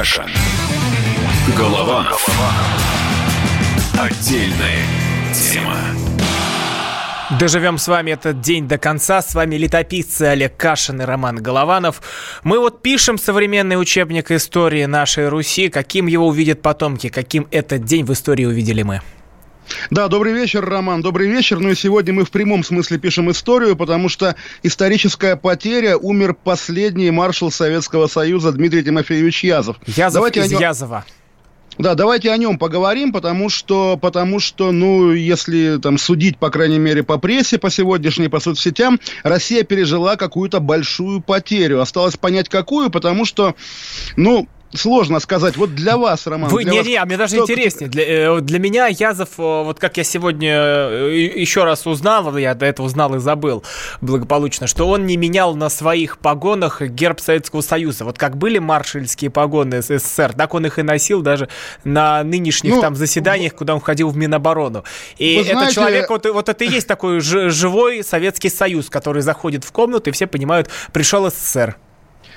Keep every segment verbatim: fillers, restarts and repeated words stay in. Кашин. Голованов. Отдельная тема. Доживем с вами этот день до конца. С вами летописцы Олег Кашин и Роман Голованов. Мы вот пишем современный учебник истории нашей Руси. Каким его увидят потомки? Каким этот день в истории увидели мы? Да, добрый вечер, Роман, добрый вечер. Ну и сегодня мы в прямом смысле пишем историю, потому что историческая потеря — умер последний маршал Советского Союза Дмитрий Тимофеевич Язов. Язов Давайте из о... Язова. Да, давайте о нем поговорим, потому что, потому что, ну, если там судить, по крайней мере, по прессе, по сегодняшней, по соцсетям, Россия пережила какую-то большую потерю. Осталось понять, какую, потому что, ну... Сложно сказать. Вот для вас, Роман... Вы, для не, вас... не, а мне даже Кто... интереснее. Для, для меня Язов, вот как я сегодня еще раз узнал, я до этого узнал и забыл благополучно, что он не менял на своих погонах герб Советского Союза. Вот как были маршальские погоны СССР, так он их и носил даже на нынешних ну, там заседаниях, куда он входил в Миноборону. И этот знаете... человек, вот, вот это и есть такой живой Советский Союз, который заходит в комнату, и все понимают, пришел СССР.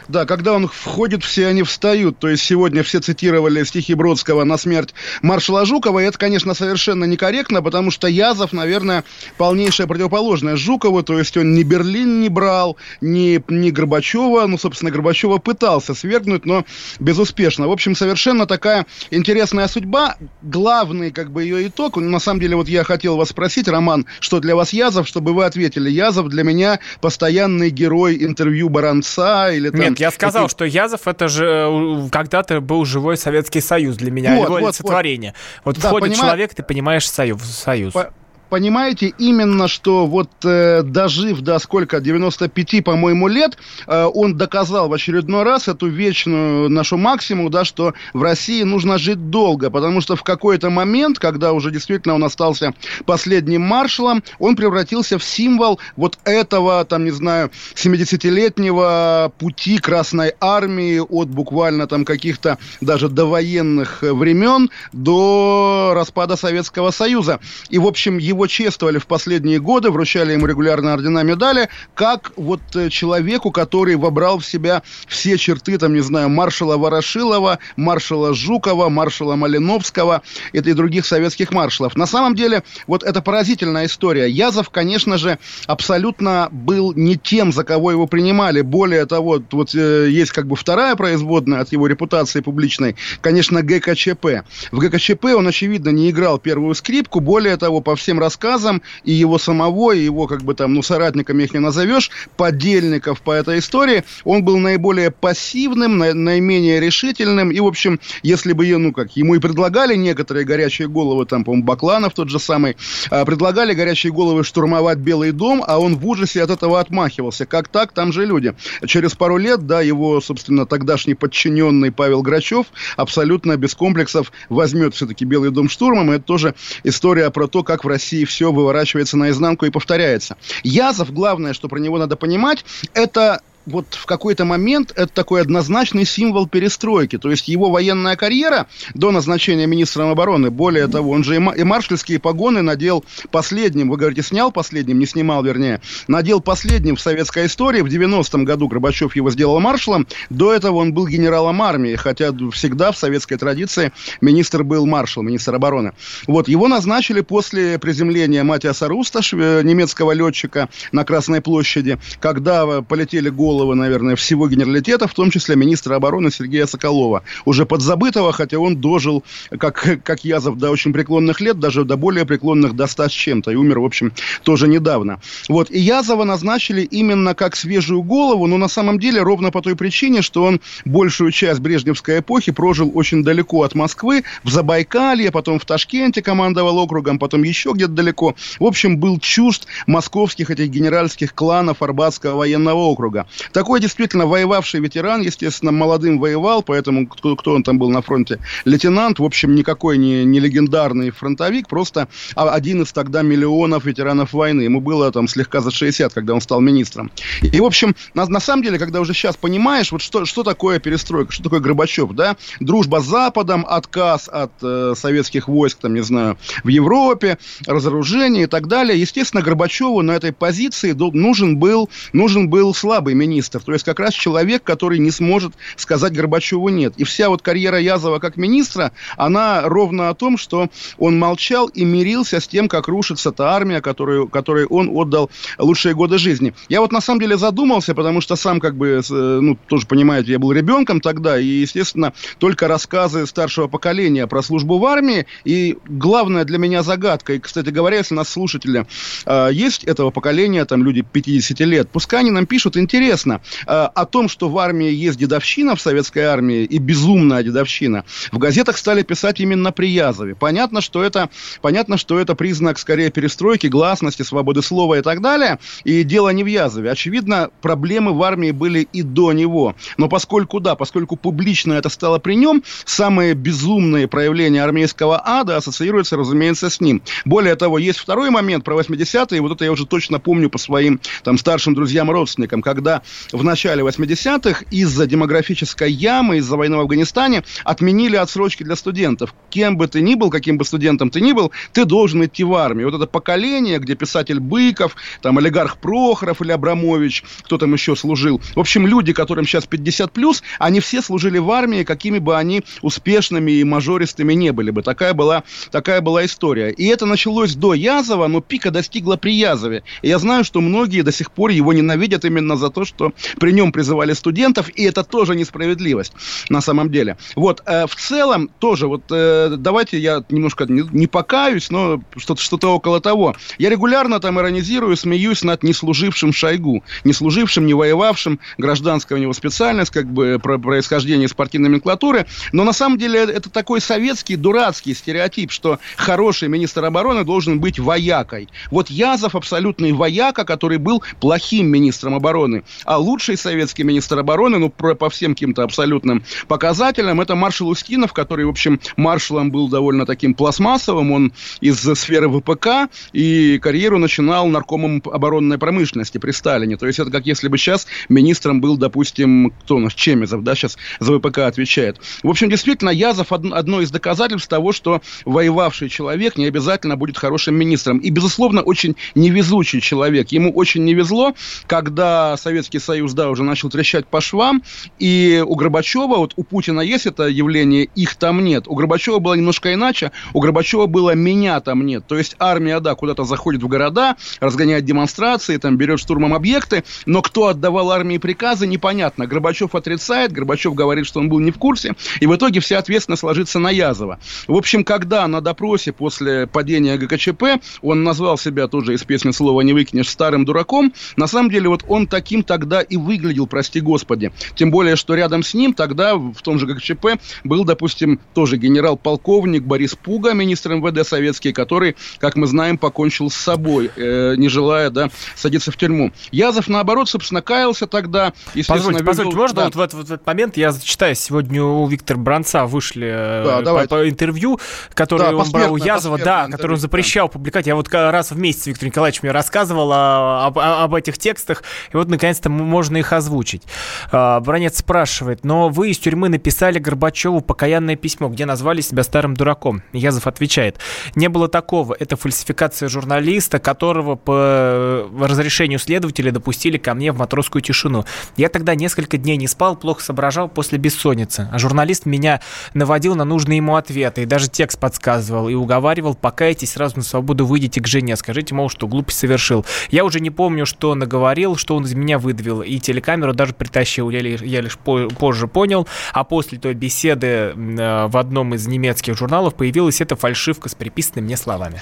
Да, когда он входит, все они встают. То есть сегодня все цитировали стихи Бродского на смерть маршала Жукова. И это, конечно, совершенно некорректно, потому что Язов, наверное, полнейшая противоположная Жукову. То есть он ни Берлин не брал, ни, ни Горбачева. Ну, собственно, Горбачева пытался свергнуть, но безуспешно. В общем, совершенно такая интересная судьба. Главный, как бы, ее итог. На самом деле, вот я хотел вас спросить, Роман, что для вас Язов, чтобы вы ответили. Язов для меня постоянный герой интервью Баранца или там... Нет, я сказал, что Язов — это же когда-то был живой Советский Союз для меня, вот, его вот, олицетворение. Вот, вот да, входит понимаю... человек, ты понимаешь союз. По... Понимаете, именно что вот э, дожив до сколько, девяносто пять, по-моему, лет, э, он доказал в очередной раз эту вечную нашу максиму, да, что в России нужно жить долго, потому что в какой-то момент, когда уже действительно он остался последним маршалом, он превратился в символ вот этого, там, не знаю, семидесятилетнего пути Красной Армии от буквально там каких-то даже довоенных времен до распада Советского Союза. И, в общем, его чествовали в последние годы, вручали ему регулярно ордена, медали, как вот человеку, который вобрал в себя все черты, там, не знаю, маршала Ворошилова, маршала Жукова, маршала Малиновского и, и других советских маршалов. На самом деле, вот это поразительная история. Язов, конечно же, абсолютно был не тем, за кого его принимали. Более того, вот э, есть как бы вторая производная от его репутации публичной, конечно, гэ ка че пэ. В гэ ка че пэ он, очевидно, не играл первую скрипку. Более того, по всем рассказам и его самого, и его, как бы там, ну, соратниками их не назовешь, подельников по этой истории, он был наиболее пассивным, на, наименее решительным, и, в общем, если бы, ну, как, ему и предлагали некоторые горячие головы, там, по-моему, Бакланов тот же самый, а, предлагали горячие головы штурмовать Белый дом, а он в ужасе от этого отмахивался. Как так? Там же люди. Через пару лет, да, его, собственно, тогдашний подчиненный Павел Грачев абсолютно без комплексов возьмет все-таки Белый дом штурмом, и это тоже история про то, как в России и все выворачивается наизнанку и повторяется. Язов, главное, что про него надо понимать, это... вот в какой-то момент это такой однозначный символ перестройки. То есть его военная карьера до назначения министром обороны, более того, он же и маршальские погоны надел последним, вы говорите, снял последним, не снимал, вернее, надел последним в советской истории. В девяностом году Горбачев его сделал маршалом. До этого он был генералом армии, хотя всегда в советской традиции министр был маршал, министр обороны. Вот, его назначили после приземления Матиаса Руса, немецкого летчика, на Красной площади, когда полетели головы головы, наверное, всего генералитета, в том числе министра обороны Сергея Соколова. Уже подзабытого, хотя он дожил, как, как Язов, до очень преклонных лет, даже до более преклонных, до ста с чем-то. И умер, в общем, тоже недавно. Вот. И Язова назначили именно как свежую голову, но на самом деле ровно по той причине, что он большую часть брежневской эпохи прожил очень далеко от Москвы, в Забайкалье, потом в Ташкенте командовал округом, потом еще где-то далеко. В общем, был чужд московских этих генеральских кланов Арбатского военного округа. Такой действительно воевавший ветеран, естественно, молодым воевал, поэтому кто, кто он там был на фронте, лейтенант, в общем, никакой не, не легендарный фронтовик, просто один из тогда миллионов ветеранов войны. Ему было там слегка за шестьдесят, когда он стал министром. И, в общем, на, на самом деле, когда уже сейчас понимаешь, вот что, что такое перестройка, что такое Горбачев, да, дружба с Западом, отказ от э, советских войск, там, не знаю, в Европе, разоружение и так далее, естественно, Горбачеву на этой позиции нужен был, нужен был слабый министр. министр. То есть как раз человек, который не сможет сказать Горбачеву «нет». И вся вот карьера Язова как министра, она ровно о том, что он молчал и мирился с тем, как рушится та армия, которую, которой он отдал лучшие годы жизни. Я вот на самом деле задумался, потому что сам как бы, ну, тоже понимаете, я был ребенком тогда, и, естественно, только рассказы старшего поколения про службу в армии, и главная для меня загадка, и, кстати говоря, если у нас слушатели э, есть этого поколения, там, люди пятидесяти лет, пускай они нам пишут, интересно, э, о том, что в армии есть дедовщина, в советской армии, и безумная дедовщина, в газетах стали писать именно при Язове. Понятно, что это, понятно, что это признак, скорее, перестройки, гласности, свободы слова и так далее, и дело не в Язове. Очевидно, проблемы в армии были и до него, но поскольку, да, поскольку публично это стало при нем, самые безумные проявления армейского ада ассоциируются, разумеется, с ним. Более того, есть второй момент про восьмидесятые, вот это я уже точно помню по своим там старшим друзьям, родственникам, когда в начале восьмидесятых из-за демографической ямы, из-за войны в Афганистане отменили отсрочки для студентов. Кем бы ты ни был, каким бы студентом ты ни был, ты должен идти в армию. Вот это поколение, где писатель Быков, там олигарх Прохоров или Абрамович, кто там еще служил. В общем, люди, которым сейчас пятьдесят плюс, они все служили в армии, какими бы они успешными и мажористыми не были бы. Такая была, такая была история. И это началось до Язова, но пика достигла при Язове. И я знаю, что многие до сих пор его ненавидят именно за то, что при нем призывали студентов, и это тоже несправедливость на самом деле. Вот, э, в целом тоже, вот э, давайте я немножко не, не покаюсь, но что-то, что-то около того. Я регулярно там иронизирую, смеюсь над неслужившим Шойгу, неслужившим, не воевавшим, гражданская у него специальность, как бы про происхождение из партийной номенклатуры, но на самом деле это такой советский, дурацкий стереотип, что хороший министр обороны должен быть воякой. Вот Язов абсолютный вояка, который был плохим министром обороны, а лучший советский министр обороны, ну, про, по всем каким-то абсолютным показателям, это маршал Устинов, который, в общем, маршалом был довольно таким пластмассовым, он из сферы ВПК, и карьеру начинал наркомом оборонной промышленности при Сталине, то есть это как если бы сейчас министром был, допустим, кто у нас, Чемезов, да, сейчас за ВПК отвечает. В общем, действительно, Язов од- одно из доказательств того, что воевавший человек не обязательно будет хорошим министром. И, безусловно, очень невезучий человек. Ему очень не везло, когда Советский Союз, да, уже начал трещать по швам, и у Горбачева, вот у Путина есть это явление, их там нет. У Горбачева было немножко иначе, у Горбачева было меня там нет. То есть армия, да, куда-то заходит в города, разгоняет демонстрации, там берет штурмом объекты, но кто отдавал армии приказы, непонятно. Горбачев отрицает, Горбачев говорит, что он был не в курсе, и в итоге вся ответственность ложится на Язова. В общем, когда на допросе после падения ГКЧП он назвал себя тоже из песни «Слова не выкинешь» старым дураком, на самом деле вот он таким тогда и выглядел, прости господи. Тем более, что рядом с ним тогда в том же ГКЧП был, допустим, тоже генерал-полковник Борис Пуго, министр МВД советский, который, как мы знаем, покончил с собой, э, не желая, да, садиться в тюрьму. Язов, наоборот, собственно, каялся тогда. Позвольте, позвольте, можно да. вот в этот, вот в этот момент я зачитаю, сегодня у Виктора Баранца вышли да, по, по интервью, которое да, он брал у Язова, да, которое он запрещал да. публиковать. Я вот раз в месяц Виктор Николаевич мне рассказывал о, об, об этих текстах, и вот, наконец-то, можно их озвучить. Баранец спрашивает, но вы из тюрьмы написали Горбачеву покаянное письмо, где назвали себя старым дураком. Язов отвечает, не было такого, это фальсификация журналиста, которого по разрешению следователя допустили ко мне в матросскую тишину. Я тогда несколько дней не спал, плохо соображал после бессонницы. А журналист меня наводил на нужные ему ответы и даже текст подсказывал и уговаривал, покайтесь, сразу на свободу выйдите к жене, скажите, мол, что глупость совершил. Я уже не помню, что наговорил, что он из меня выдавил, и телекамеру даже притащил, я лишь, я лишь позже понял, а после той беседы в одном из немецких журналов появилась эта фальшивка с приписанными мне словами.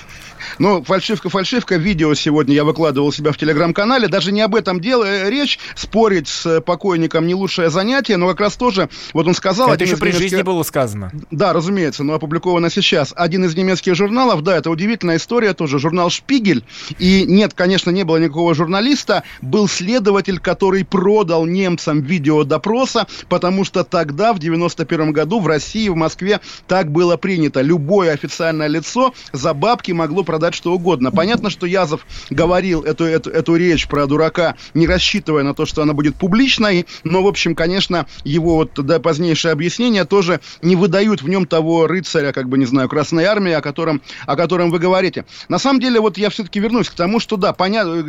Ну, фальшивка-фальшивка, видео сегодня я выкладывал у себя в телеграм-канале, даже не об этом дело речь, спорить с покойником не лучшее занятие, но как раз тоже, вот он сказал... Это еще при немецких... жизни было сказано. Да, разумеется, но опубликовано сейчас. Один из немецких журналов, да, это удивительная история тоже, журнал «Шпигель», и нет, конечно, не было никакого журналиста, был следователь, который продал немцам видео допроса, потому что тогда, в девяносто первом году, в России, в Москве так было принято. Любое официальное лицо за бабки могло продать что угодно. Понятно, что Язов говорил эту, эту, эту речь про дурака, не рассчитывая на то, что она будет публичной, но, в общем, конечно, его вот, да, позднейшие объяснения тоже не выдают в нем того рыцаря, как бы, не знаю, Красной Армии, о котором, о котором вы говорите. На самом деле, вот я все-таки вернусь к тому, что, да, понятно,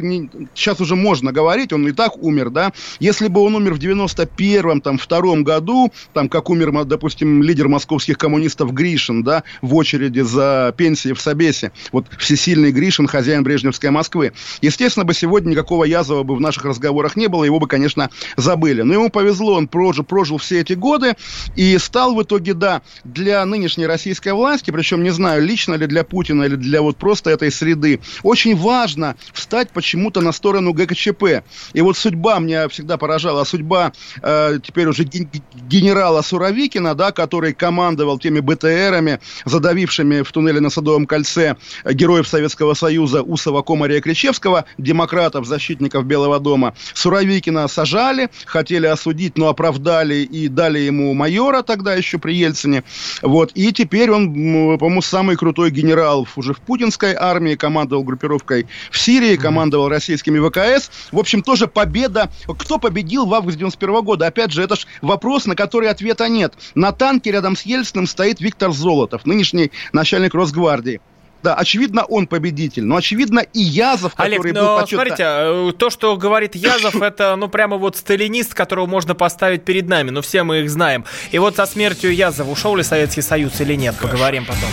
сейчас уже можно говорить, он и так умер, умер, да, если бы он умер в девяносто первом, там, втором году, там, как умер, допустим, лидер московских коммунистов Гришин, да, в очереди за пенсией в Собесе, вот всесильный Гришин, хозяин брежневской Москвы, естественно бы сегодня никакого Язова бы в наших разговорах не было, его бы, конечно, забыли, но ему повезло, он прожил, прожил все эти годы и стал в итоге, да, для нынешней российской власти, причем, не знаю, лично ли для Путина или для вот просто этой среды, очень важно встать почему-то на сторону ГКЧП. И вот судьба, меня всегда поражала судьба э, теперь уже генерала Суровикина, да, который командовал теми БТРами, задавившими в туннеле на Садовом кольце героев Советского Союза Усова, Комаря и Кричевского, демократов, защитников Белого дома. Суровикина сажали, хотели осудить, но оправдали и дали ему майора тогда еще при Ельцине. Вот. И теперь он, по-моему, самый крутой генерал уже в путинской армии, командовал группировкой в Сирии, командовал российскими ВКС. В общем, тоже победа. Кто победил в августе девяносто первого года? Опять же, это ж вопрос, на который ответа нет. На танке рядом с Ельциным стоит Виктор Золотов, нынешний начальник Росгвардии. Да, очевидно, он победитель, но очевидно и Язов, который Олег, был почетно... смотрите, то, что говорит Язов, это, ну, прямо вот сталинист, которого можно поставить перед нами, но все мы их знаем. И вот со смертью Язова ушел ли Советский Союз или нет, Каша. Поговорим потом.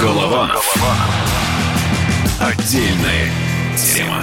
Голова. Голова. Отдельная тема.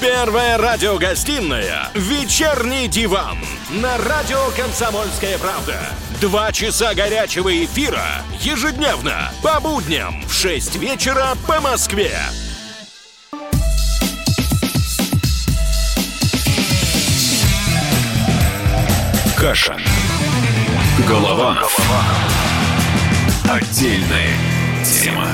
Первая радиогостинная «Вечерний диван» на радио «Комсомольская правда». Два часа горячего эфира ежедневно по будням в шесть вечера по Москве. Каша. Голова. Голова. Отдельная тема.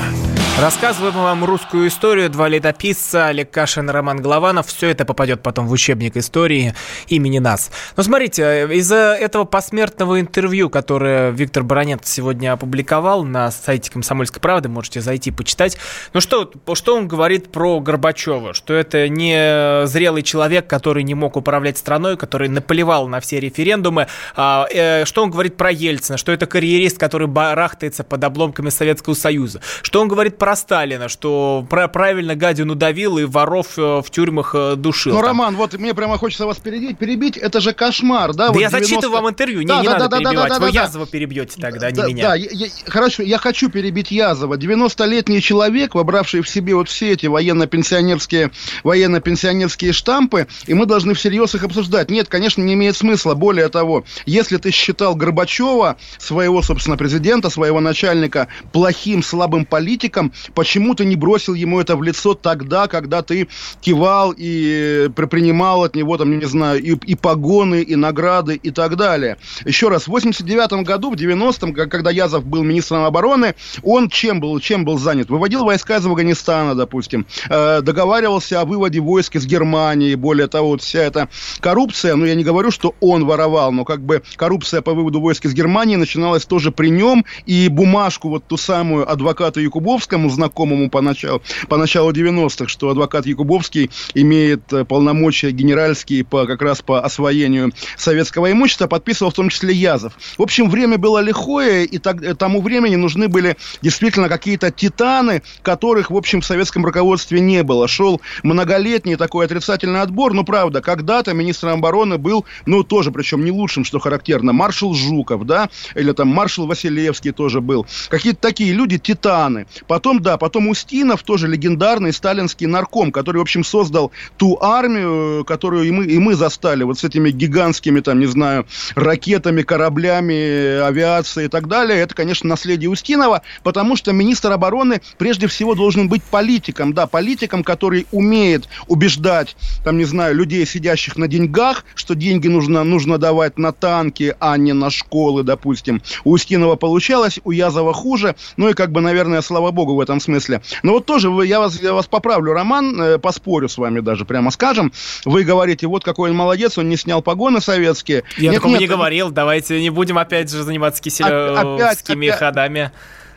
Рассказываем вам русскую историю. Два летописца, Олег Кашин, Роман Голованов. Все это попадет потом в учебник истории имени нас. Но смотрите, из-за этого посмертного интервью, которое Виктор Баранец сегодня опубликовал на сайте «Комсомольской правды», можете зайти почитать. Ну что, что он говорит про Горбачева? Что это не зрелый человек, который не мог управлять страной, который наплевал на все референдумы. Что он говорит про Ельцина? Что это карьерист, который барахтается под обломками Советского Союза? Что он говорит про про Сталина, что правильно гадину давил и воров в тюрьмах душил. Ну, там. Роман, вот мне прямо хочется вас перебить, перебить, это же кошмар, да? Да вот я девяносто... зачитываю вам интервью, да, не, да, не да, надо да, перебивать, да, да, вы да, Язова да. перебьете тогда, да, не да, меня. Да, я, я, хорошо, я хочу перебить Язова. девяностолетний человек, вобравший в себе вот все эти военно-пенсионерские, военно-пенсионерские штампы, и мы должны всерьез их обсуждать. Нет, конечно, не имеет смысла. Более того, если ты считал Горбачева, своего, собственно, президента, своего начальника, плохим, слабым политиком, почему ты не бросил ему это в лицо тогда, когда ты кивал и принимал от него, там, не знаю, и, и погоны, и награды, и так далее. Еще раз, в восемьдесят девятом году, в девяностом, когда Язов был министром обороны, он чем был, чем был занят? Выводил войска из Афганистана, допустим, э, договаривался о выводе войск из Германии, более того, вот вся эта коррупция, ну, я не говорю, что он воровал, но как бы коррупция по выводу войск из Германии начиналась тоже при нем, и бумажку вот ту самую адвокату Якубовскому, знакомому по началу, по началу девяностых, что адвокат Якубовский имеет полномочия генеральские по, как раз по освоению советского имущества, подписывал в том числе Язов. В общем, время было лихое, и так, тому времени нужны были действительно какие-то титаны, которых, в общем, в советском руководстве не было. Шел многолетний такой отрицательный отбор, но, правда, когда-то министром обороны был, ну, тоже, причем не лучшим, что характерно, маршал Жуков, да, или там маршал Василевский тоже был. Какие-то такие люди, титаны. Потом Да, потом Устинов, тоже легендарный сталинский нарком, который, в общем, создал ту армию, которую и мы, и мы застали, вот с этими гигантскими, там, не знаю, ракетами, кораблями, авиацией и так далее. Это, конечно, наследие Устинова, потому что министр обороны прежде всего должен быть политиком, да, политиком, который умеет убеждать, там, не знаю, людей, сидящих на деньгах, что деньги нужно, нужно давать на танки, а не на школы, допустим. У Устинова получалось, у Язова хуже, ну и, как бы, наверное, слава богу, в этом смысле. Но вот тоже вы, я, вас, я вас поправлю, Роман, э, поспорю с вами даже, прямо скажем. Вы говорите, вот какой он молодец, он не снял погоны советские. Я нет, такого нет, не он... говорил, давайте не будем опять же заниматься киселевскими опять, ходами.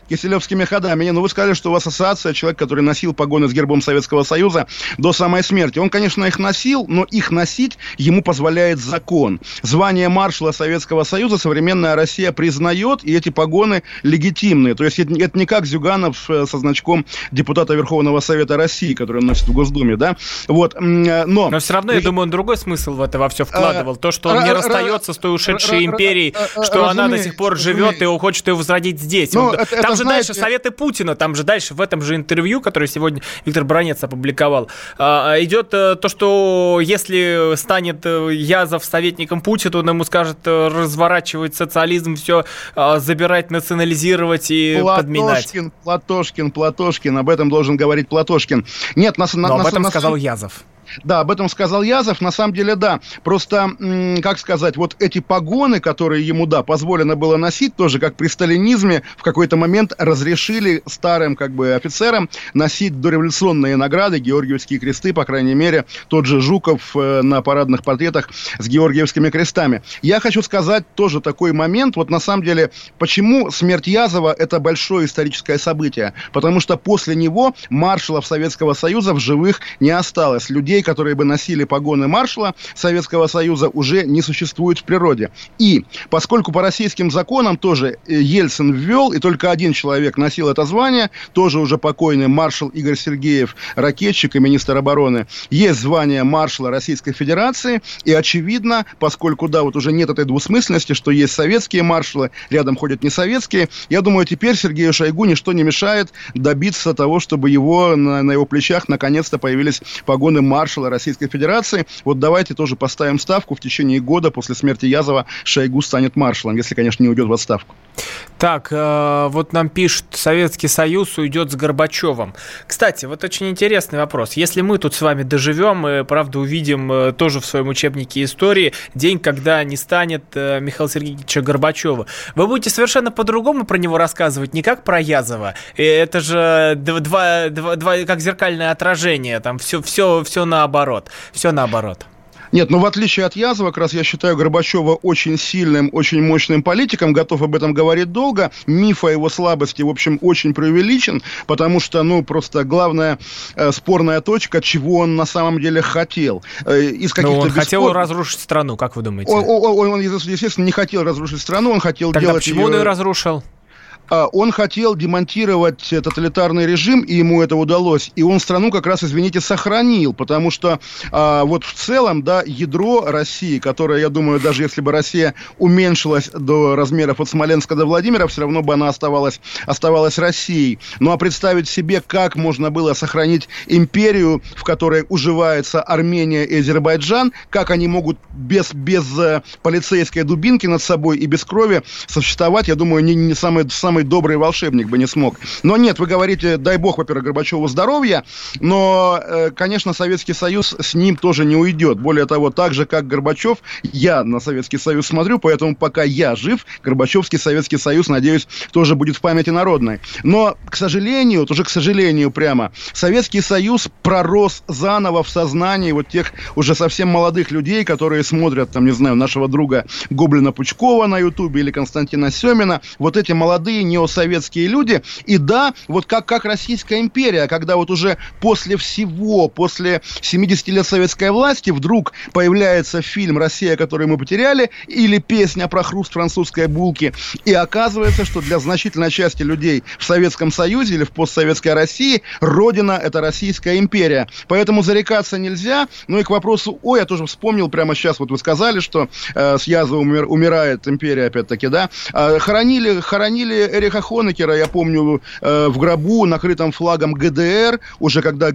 Киселевскими ходами. Не, ну вы сказали, что у вас ассоциация человек, который носил погоны с гербом Советского Союза до самой смерти. Он, конечно, их носил, но их носить ему позволяет закон. Звание маршала Советского Союза современная Россия признает, и эти погоны легитимны. То есть это, это не как Зюганов со значком депутата Верховного Совета России, который он носит в Госдуме, да? Вот. Но, но все равно, я думаю, он другой смысл в это во все вкладывал. То, что он не расстается с той ушедшей империей, что она до сих пор живет и хочет ее возродить здесь. Там же дальше советы Путина, там же дальше в этом же интервью, которое сегодня Виктор Баранец опубликовал, идет то, что если станет Язов советником Путина, он ему скажет разворачивать социализм, все забирать, национализировать и Платошкин, подминать. Платошкин, Платошкин, об этом должен говорить Платошкин. Нет, на, на, Но об на, этом на, сказал на... Язов. Да, об этом сказал Язов, на самом деле, да. Просто, как сказать, вот эти погоны, которые ему, да, позволено было носить, тоже как при сталинизме, в какой-то момент разрешили старым, как бы, офицерам носить дореволюционные награды, георгиевские кресты, по крайней мере, тот же Жуков на парадных портретах с георгиевскими крестами. Я хочу сказать тоже такой момент, вот на самом деле, почему смерть Язова – это большое историческое событие? Потому что после него маршалов Советского Союза в живых не осталось, людей, которые бы носили погоны маршала Советского Союза, уже не существует в природе. И поскольку по российским законам тоже Ельцин ввел, и только один человек носил это звание, тоже уже покойный маршал Игорь Сергеев, ракетчик и министр обороны, есть звание маршала Российской Федерации, и очевидно, поскольку, да, вот уже нет этой двусмысленности, что есть советские маршалы, рядом ходят не советские, я думаю, теперь Сергею Шойгу ничто не мешает добиться того, чтобы его, на, на его плечах наконец-то появились погоны маршала маршала Российской Федерации. Вот давайте тоже поставим ставку. В течение года после смерти Язова Шойгу станет маршалом, если, конечно, не уйдет в отставку. Так, э, вот нам пишут, Советский Союз уйдет с Горбачевым. Кстати, вот очень интересный вопрос. Если мы тут с вами доживем, и, правда, увидим э, тоже в своем учебнике истории день, когда не станет э, Михаила Сергеевича Горбачева, вы будете совершенно по-другому про него рассказывать, не как про Язова. И это же два, два, два, как зеркальное отражение, там все, все, все наоборот, все наоборот. Нет, ну в отличие от Язова, как раз я считаю Горбачева очень сильным, очень мощным политиком, готов об этом говорить долго. Миф о его слабости, в общем, очень преувеличен, потому что, ну, просто главная э, спорная точка, чего он на самом деле хотел. Э, из каких-то он бесспор... хотел разрушить страну, как вы думаете? Он, он, он, естественно, не хотел разрушить страну, он хотел Тогда делать... почему ее... он ее разрушил? Он хотел демонтировать тоталитарный режим, и ему это удалось. И он страну как раз, извините, сохранил, потому что а, вот в целом, да, ядро России, которое, я думаю, даже если бы Россия уменьшилась до размеров от Смоленска до Владимира, все равно бы она оставалась, оставалась Россией. Ну, а представить себе, как можно было сохранить империю, в которой уживаются Армения и Азербайджан, как они могут без, без полицейской дубинки над собой и без крови существовать, я думаю, не, не самый, самый добрый волшебник бы не смог. Но нет, вы говорите, дай бог, во-первых, Горбачеву здоровья, но, конечно, Советский Союз с ним тоже не уйдет. Более того, так же, как Горбачев, я на Советский Союз смотрю, поэтому пока я жив, Горбачевский Советский Союз, надеюсь, тоже будет в памяти народной. Но, к сожалению, тоже к сожалению прямо, Советский Союз пророс заново в сознании вот тех уже совсем молодых людей, которые смотрят, там, не знаю, нашего друга Гоблина Пучкова на Ютубе или Константина Семина. Вот эти молодые неосоветские люди, и да, вот как, как Российская империя, когда вот уже после всего, после семидесяти лет советской власти вдруг появляется фильм «Россия, которую мы потеряли» или песня про хруст французской булки, и оказывается, что для значительной части людей в Советском Союзе или в постсоветской России родина – это Российская империя, поэтому зарекаться нельзя. Ну и к вопросу, ой, я тоже вспомнил прямо сейчас, вот вы сказали, что э, с Язовым умер, умирает империя, опять-таки, да, э, хоронили, хоронили Эриха Хонекера, я помню, э, в гробу, накрытом флагом ГДР, уже когда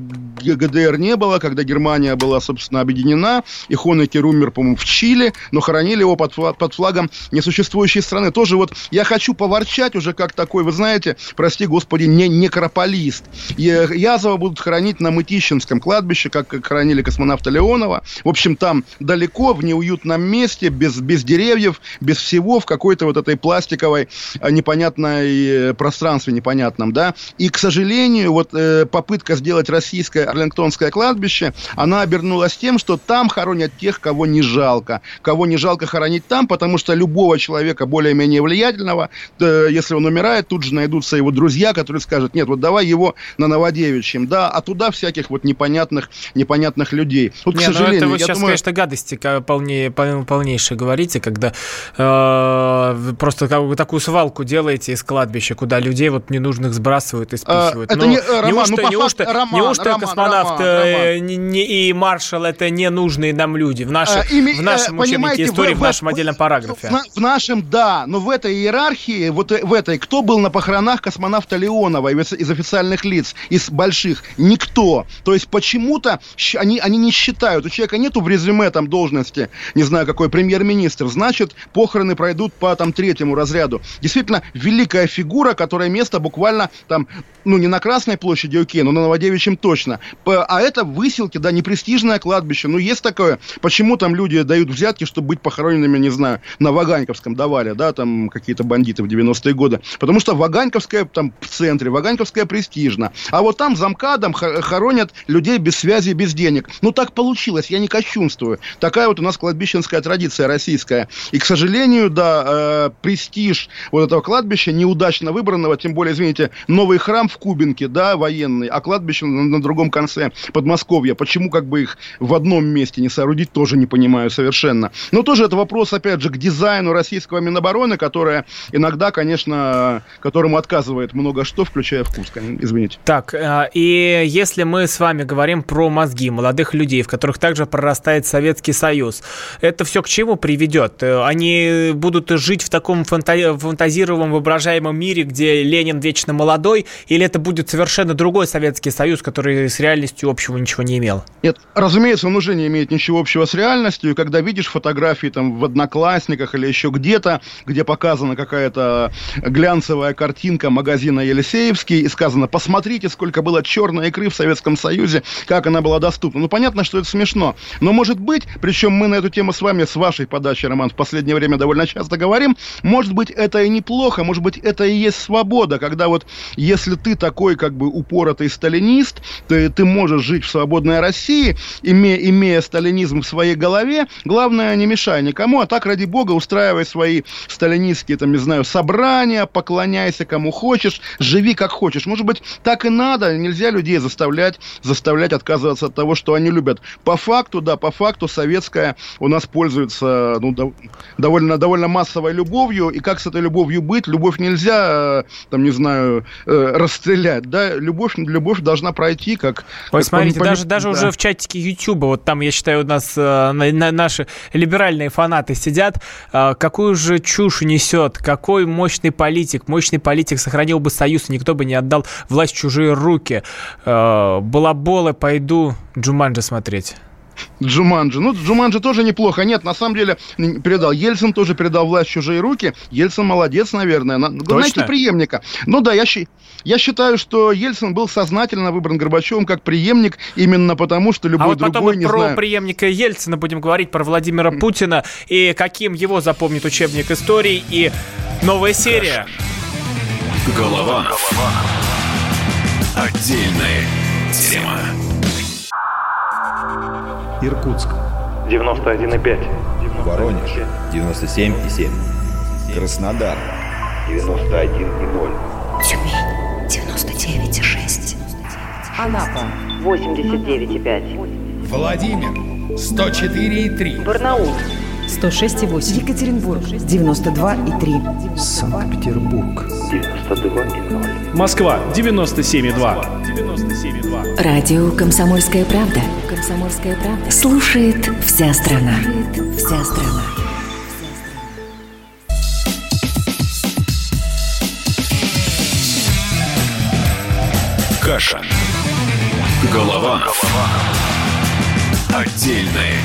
ГДР не было, когда Германия была, собственно, объединена, и Хонекер умер, по-моему, в Чили, но хоронили его под, под флагом несуществующей страны. Тоже вот я хочу поворчать уже как такой, вы знаете, прости господи, не некрополист. Язова будут хоронить на Мытищинском кладбище, как хоронили космонавта Леонова. В общем, там далеко, в неуютном месте, без, без деревьев, без всего, в какой-то вот этой пластиковой непонятной пространстве непонятном, да. И, к сожалению, вот э, попытка сделать российское Арлингтонское кладбище, она обернулась тем, что там хоронят тех, кого не жалко. Кого не жалко хоронить там, потому что любого человека более-менее влиятельного, э, если он умирает, тут же найдутся его друзья, которые скажут: нет, вот давай его на Новодевичьем, да, а туда всяких вот непонятных, непонятных людей. Вот, не, к сожалению, это вы сейчас, думаю... конечно, гадости полнее, полнейшие говорите, когда э, просто как, такую свалку делаете из кладбища, куда людей вот ненужных сбрасывают и списывают. А, это не, Роман, неужто, ну, неужто, Роман, неужто Роман, космонавт Роман, э, Роман. Не, не, и маршал — это ненужные нам люди в, наши, а, ими, в нашем учебнике истории, в, в нашем в, отдельном параграфе? В, в нашем, да, но в этой иерархии, вот в этой, кто был на похоронах космонавта Леонова из, из официальных лиц, из больших? Никто. То есть почему-то они, они не считают. У человека нету в резюме там должности, не знаю, какой премьер-министр, значит, похороны пройдут по там третьему разряду. Действительно, великая фигура, которая место буквально там, ну, не на Красной площади, окей, но на Новодевичьем точно. А это выселки, да, непрестижное кладбище. Ну, есть такое. Почему там люди дают взятки, чтобы быть похороненными, не знаю, на Ваганьковском давали, да, там какие-то бандиты в девяностые годы. Потому что Ваганьковская там в центре, Ваганьковская престижно. А вот там за МКАДом хоронят людей без связи, без денег. Ну, так получилось, я не кощунствую. Такая вот у нас кладбищенская традиция российская. И, к сожалению, да, э, престиж вот этого кладбища, неудачно выбранного, тем более, извините, новый храм в Кубинке, да, военный, а кладбище на, на другом конце Подмосковья. Почему как бы их в одном месте не соорудить, тоже не понимаю совершенно. Но тоже это вопрос, опять же, к дизайну российского Минобороны, которое иногда, конечно, которому отказывает много что, включая вкус, извините. Так, и если мы с вами говорим про мозги молодых людей, в которых также прорастает Советский Союз, это все к чему приведет? Они будут жить в таком фантазировом, воображаемом мире, где Ленин вечно молодой, или это будет совершенно другой Советский Союз, который с реальностью общего ничего не имел? Нет, разумеется, он уже не имеет ничего общего с реальностью, и когда видишь фотографии там в «Одноклассниках» или еще где-то, где показана какая-то глянцевая картинка магазина «Елисеевский», и сказано: посмотрите, сколько было черной икры в Советском Союзе, как она была доступна. Ну, понятно, что это смешно, но, может быть, причем мы на эту тему с вами, с вашей подачи, Роман, в последнее время довольно часто говорим, может быть, это и неплохо, может быть, это и есть свобода, когда вот, если ты такой, как бы, упоротый сталинист, ты, ты можешь жить в свободной России, имея, имея сталинизм в своей голове, главное, не мешай никому, а так, ради бога, устраивай свои сталинистские, там, не знаю, собрания, поклоняйся кому хочешь, живи как хочешь. Может быть, так и надо, нельзя людей заставлять, заставлять отказываться от того, что они любят. По факту, да, по факту, советская у нас пользуется, ну, дов- довольно, довольно массовой любовью, и как с этой любовью быть? Любовь нельзя, там, не знаю, э, расстрелять, да, любовь, любовь должна пройти, как... Ой, как смотрите, пом- даже, пом- даже да. Уже в чатике Ютуба, вот там, я считаю, у нас э, на, на, наши либеральные фанаты сидят, э, какую же чушь несет, какой мощный политик, мощный политик сохранил бы Союз, и никто бы не отдал власть в чужие руки. Э, балаболы, пойду Джуманджи смотреть. Джуманджи. Ну, Джуманджи тоже неплохо. Нет, на самом деле, передал. Ельцин тоже передал власть в чужие руки. Ельцин молодец, наверное. Найти преемника. Ну да, я, я считаю, что Ельцин был сознательно выбран Горбачевым как преемник, именно потому, что любой а вот другой, потом не про знаю. Преемника Ельцина будем говорить, про Владимира Путина, и каким его запомнит учебник истории, и новая серия. Голова. Голова. Отдельная тема. Иркутск девяносто один и пять, Воронеж девяносто семь и семь, Краснодар девяносто один и ноль, Тюмень девяносто девять и шесть, Анапа восемьдесят девять и пять, Владимир сто четыре и три, Барнаул сто шесть и восемь, Екатеринбург девяносто два и три, Санкт-Петербург девяносто два и ноль, Москва девяносто семь и два. Радио «Комсомольская правда». «Комсомольская правда» слушает вся страна. Слушает вся страна. Каша. Голованов. Отдельная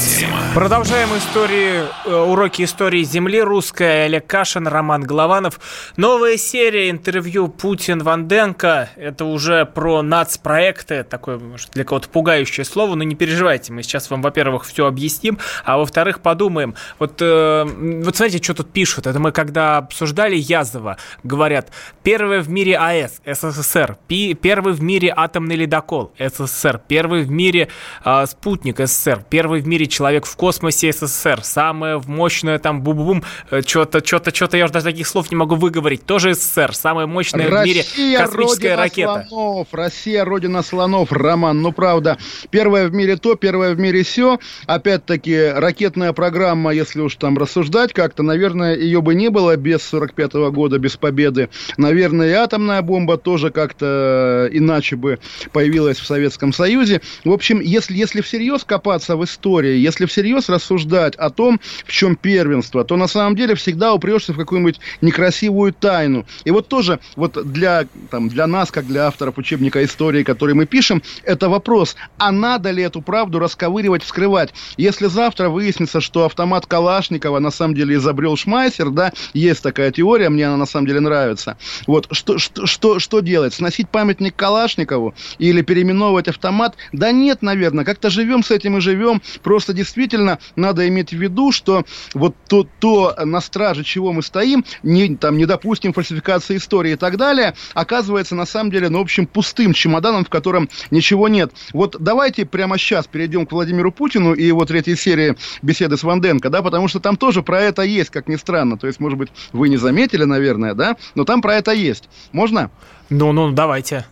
тема. Продолжаем истории, уроки истории земли русской. Олег Кашин, Роман Голованов. Новая серия интервью Путин-Ванденко. Это уже про нацпроекты. Такое, может, для кого-то пугающее слово. Но не переживайте, мы сейчас вам, во-первых, все объясним. А во-вторых, подумаем. Вот, э, вот смотрите, что тут пишут. Это мы когда обсуждали Язова. Говорят, первый в мире АЭС, СССР. Пи- первый в мире атомный ледокол, СССР. Первый в мире э, спутник, СССР. Первый в мире человек. Человек в космосе, СССР, самое мощное там бу-бу-бум, что-то, что-то, что-то, я уже даже таких слов не могу выговорить, тоже СССР, самая мощная Россия, в мире космическая ракета. Слонов, Россия, родина слонов, Роман, ну правда, первое в мире то, первое в мире сё, опять-таки, ракетная программа, если уж там рассуждать как-то, наверное, ее бы не было без сорок пятого года, без победы, наверное, и атомная бомба тоже как-то иначе бы появилась в Советском Союзе. В общем, если, если всерьез копаться в истории, если Если всерьез рассуждать о том, в чем первенство, то на самом деле всегда упрешься в какую-нибудь некрасивую тайну. И вот тоже вот для, там, для нас, как для авторов учебника истории, который мы пишем, это вопрос, а надо ли эту правду расковыривать, вскрывать? Если завтра выяснится, что автомат Калашникова на самом деле изобрел Шмайсер, да, есть такая теория, мне она на самом деле нравится. Вот, что, что, что, что делать? Сносить памятник Калашникову или переименовывать автомат? Да нет, наверное, как-то живем с этим и живем, просто действительно Действительно, надо иметь в виду, что вот то, то на страже, чего мы стоим, не, там, не допустим фальсификации истории и так далее, оказывается, на самом деле, ну, в общем, пустым чемоданом, в котором ничего нет. Вот давайте прямо сейчас перейдем к Владимиру Путину и его третьей серии беседы с Ванденко, да, потому что там тоже про это есть, как ни странно. То есть, может быть, вы не заметили, наверное, да, но там про это есть. Можно? Ну, ну, давайте.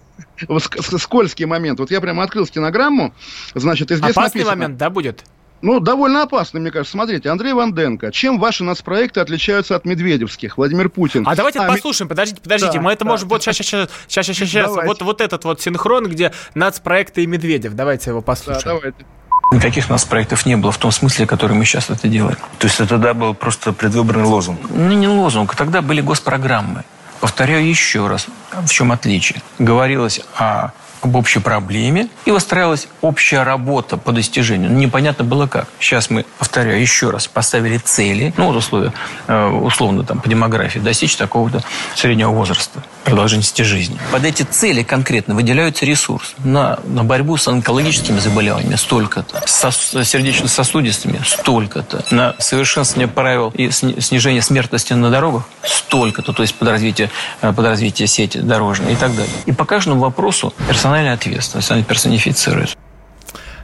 Скользкий момент. Вот я прямо открыл стенограмму, значит, и здесь написано... Опасный момент, да, будет? Ну, довольно опасно, мне кажется. Смотрите, Андрей Ванденко. Чем ваши нацпроекты отличаются от медведевских? Владимир Путин. А давайте а, послушаем. Подождите, подождите. Да, мы это да, можем... Да, вот сейчас, сейчас, сейчас, сейчас, сейчас. Вот, вот этот вот синхрон, где нацпроекты и Медведев. Давайте его послушаем. Да, давайте. Никаких нацпроектов не было в том смысле, который мы сейчас это делаем. То есть это тогда был просто предвыборный лозунг? Ну, не лозунг. Тогда были госпрограммы. Повторяю еще раз, в чем отличие. Говорилось о... об общей проблеме, и выстраивалась общая работа по достижению. Непонятно было как. Сейчас мы, повторяю, еще раз поставили цели, ну, вот условия, условно, там, по демографии, достичь такого-то среднего возраста, продолжительности жизни. Под эти цели конкретно выделяются ресурсы на, на борьбу с онкологическими заболеваниями столько-то, с сердечно-сосудистыми столько-то, на совершенствование правил и снижение смертности на дорогах столько-то, то есть под развитие, под развитие сети дорожной и так далее. И по каждому вопросу персонал ответственность, они персонифицируют.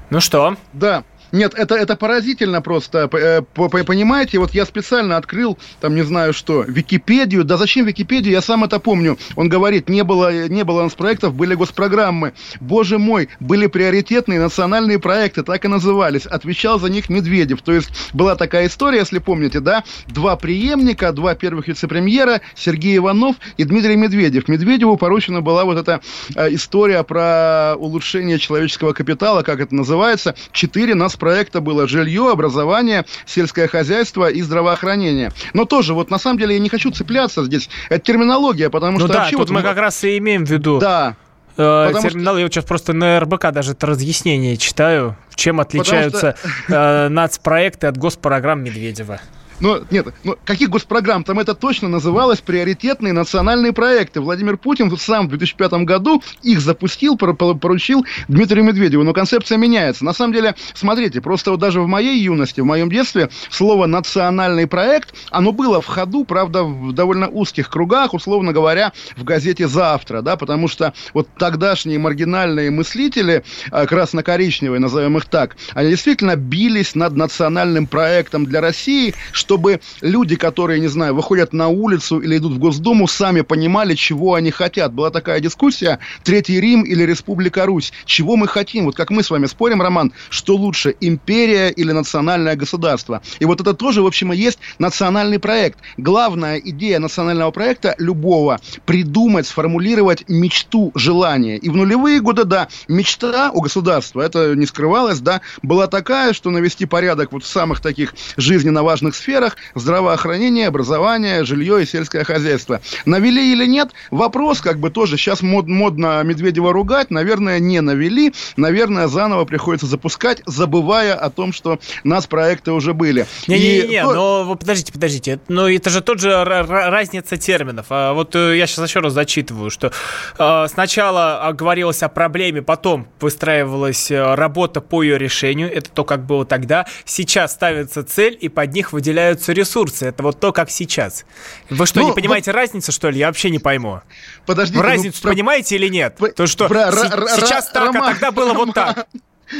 Ну что? Да. Нет, это, это поразительно просто, понимаете, вот я специально открыл, там, не знаю что, Википедию, да зачем Википедию, я сам это помню, он говорит, не было, не было нацпроектов, были госпрограммы, боже мой, были приоритетные национальные проекты, так и назывались, отвечал за них Медведев, то есть была такая история, если помните, да, два преемника, два первых вице-премьера, Сергей Иванов и Дмитрий Медведев, Медведеву поручена была вот эта история про улучшение человеческого капитала, как это называется, четыре нас проекта было жилье, образование, сельское хозяйство и здравоохранение. Но тоже, вот на самом деле я не хочу цепляться здесь. Это терминология, потому ну что... Ну да, вообще, тут вот мы как раз и имеем в виду. Да. Э, терминал, что... я вот сейчас просто на эр бэ ка даже это разъяснение читаю, чем отличаются что... э, нацпроекты от госпрограмм Медведева. Но, нет, но каких госпрограмм? Там это точно называлось приоритетные национальные проекты. Владимир Путин сам в две тысячи пятом году их запустил, поручил Дмитрию Медведеву. Но концепция меняется. На самом деле, смотрите, просто вот даже в моей юности, в моем детстве, слово «национальный проект», оно было в ходу, правда, в довольно узких кругах, условно говоря, в газете «Завтра», да, потому что вот тогдашние маргинальные мыслители, красно-коричневые, назовем их так, они действительно бились над национальным проектом для России, что чтобы люди, которые, не знаю, выходят на улицу или идут в Госдуму, сами понимали, чего они хотят. Была такая дискуссия «Третий Рим» или «Республика Русь». Чего мы хотим? Вот как мы с вами спорим, Роман, что лучше, империя или национальное государство? И вот это тоже, в общем, и есть национальный проект. Главная идея национального проекта любого – придумать, сформулировать мечту, желание. И в нулевые годы, да, мечта у государства, это не скрывалось, да, была такая, что навести порядок вот в самых таких жизненно важных сферах, сферах: здравоохранение, образование, жилье и сельское хозяйство. Навели или нет? Вопрос, как бы тоже сейчас мод, модно Медведева ругать. Наверное, не навели. Наверное, заново приходится запускать, забывая о том, что у нас проекты уже были. Не-не-не, то... но подождите, подождите. Но это же тот же р- р- разница терминов. А вот я сейчас еще раз зачитываю, что э, сначала говорилось о проблеме, потом выстраивалась работа по ее решению. Это то, как было тогда. Сейчас ставится цель, и под них выделяются ресурсы. Это вот то, как сейчас. Вы что, ну, не понимаете вот... разницу, что ли? Я вообще не пойму. Подождите. Разницу ну, понимаете про... или нет? По... То, что про... с... сейчас так, Роман... а тогда было Роман... вот так.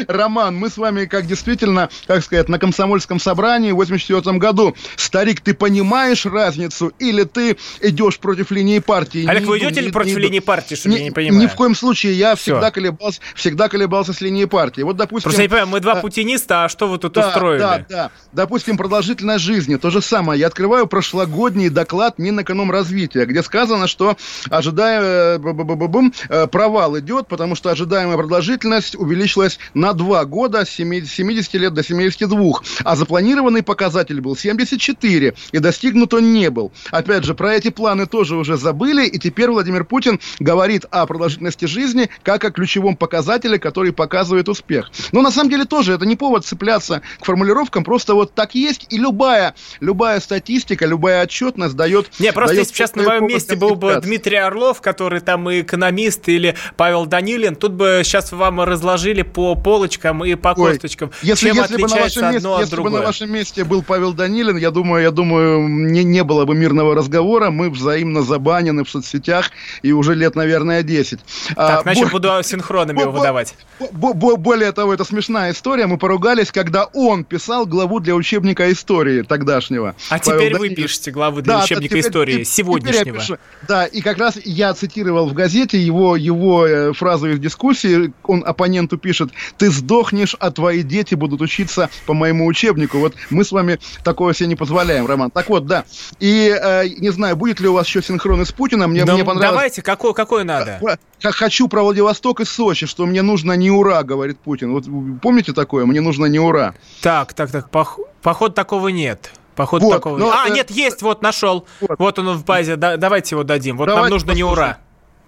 Роман, мы с вами, как действительно, как сказать, на комсомольском собрании в восемьдесят четвёртом году. Старик, ты понимаешь разницу или ты идешь против линии партии? Олег, не, вы идете не, ли против не, линии партии, что не, я не понимаю? Ни в коем случае, я всегда колебался, всегда колебался с линией партии. Вот, допустим... Просто я не понимаю, мы два а, путиниста, а что вы тут да, устроили? Да, да, допустим, продолжительность жизни, то же самое. Я открываю прошлогодний доклад Минэкономразвития, где сказано, что ожидая провал идет, потому что ожидаемая продолжительность увеличилась на два года с семидесяти лет до семидесяти двух, а запланированный показатель был семьдесят четыре, и достигнут он не был. Опять же, про эти планы тоже уже забыли, и теперь Владимир Путин говорит о продолжительности жизни как о ключевом показателе, который показывает успех. Но на самом деле тоже это не повод цепляться к формулировкам, просто вот так есть, и любая, любая статистика, любая отчетность дает... Не, просто дает, если сейчас на моем месте был бы Дмитрий Орлов, который там и экономист, или Павел Данилин, тут бы сейчас вам разложили по полочкам и по косточкам. Ой, если, чем если отличается бы на вашем одно месте, от если другое. Если бы на вашем месте был Павел Данилин, я думаю, я думаю, не, не было бы мирного разговора. Мы взаимно забанены в соцсетях и уже лет, наверное, десять. Так, а, значит, бо... буду синхронами бо... его выдавать. Бо... Бо... Более того, это смешная история. Мы поругались, когда он писал главу для учебника истории тогдашнего. А Павел теперь Данилин. Вы пишете главу для да, учебника теперь, истории сегодняшнего. Да, и как раз я цитировал в газете его, его э, фразу из дискуссии. Он оппоненту пишет: ты сдохнешь, а твои дети будут учиться по моему учебнику. Вот мы с вами такого себе не позволяем, Роман. Так вот, да. И э, не знаю, будет ли у вас еще синхроны с Путиным. Мне, да, мне понравилось... Давайте, какой, какой надо? Хочу про Владивосток и Сочи, что мне нужно не ура, говорит Путин. Вот помните такое? Мне нужно не ура. Так, так, так. Пох... Походу такого нет. Походу вот, такого нет. А, э... нет, есть, вот, нашел. Вот, вот он в базе. Да, давайте его дадим. Вот давайте нам нужно послушаем. Не ура.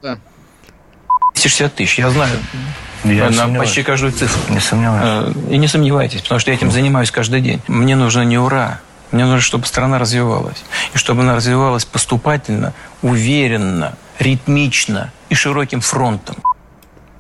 Да. двести шестьдесят тысяч, я знаю. Я нам почти каждую цифру. Не сомневаюсь. И не сомневайтесь, потому что я этим занимаюсь каждый день. Мне нужно не ура. Мне нужно, чтобы страна развивалась. И чтобы она развивалась поступательно, уверенно, ритмично и широким фронтом.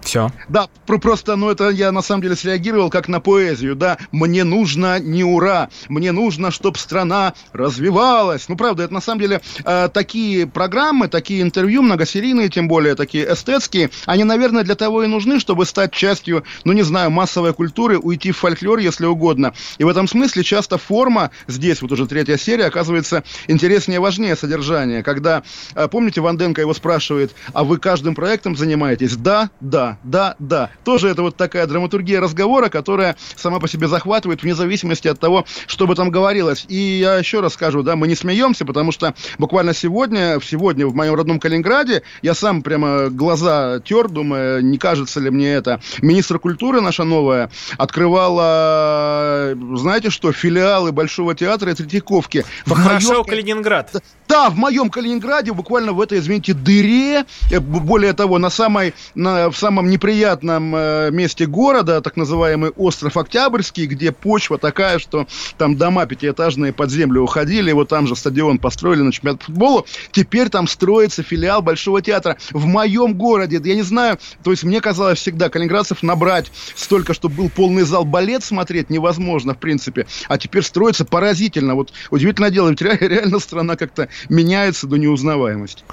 Все. Да, просто, ну, это я на самом деле среагировал как на поэзию, да. Мне нужно не ура, мне нужно, чтобы страна развивалась. Ну, правда, это на самом деле э, такие программы, такие интервью, многосерийные, тем более такие эстетские, они, наверное, для того и нужны, чтобы стать частью, ну, не знаю, массовой культуры, уйти в фольклор, если угодно. И в этом смысле часто форма, здесь вот уже третья серия, оказывается интереснее, важнее содержания. Когда, э, помните, Ванденко его спрашивает: а вы каждым проектом занимаетесь? Да, да. Да, да. Тоже это вот такая драматургия разговора, которая сама по себе захватывает, вне зависимости от того, что бы там говорилось. И я еще раз скажу, да, мы не смеемся, потому что буквально сегодня, сегодня в моем родном Калининграде, я сам прямо глаза тер, думаю, не кажется ли мне это. Министр культуры наша новая открывала, знаете что, филиалы Большого театра и Третьяковки. Хорошо, Калининград. Да, в моем Калининграде, буквально в этой, извините, дыре, более того, на самой, на, в самой самом неприятном э, месте города, так называемый остров Октябрьский, где почва такая, что там дома пятиэтажные под землю уходили, вот там же стадион построили на чемпионат по футболу, теперь там строится филиал Большого театра в моем городе. Я не знаю, то есть мне казалось всегда, калининградцев набрать столько, чтобы был полный зал, балет смотреть невозможно, в принципе, а теперь строится поразительно. Вот удивительное дело, ведь реально страна как-то меняется до неузнаваемости.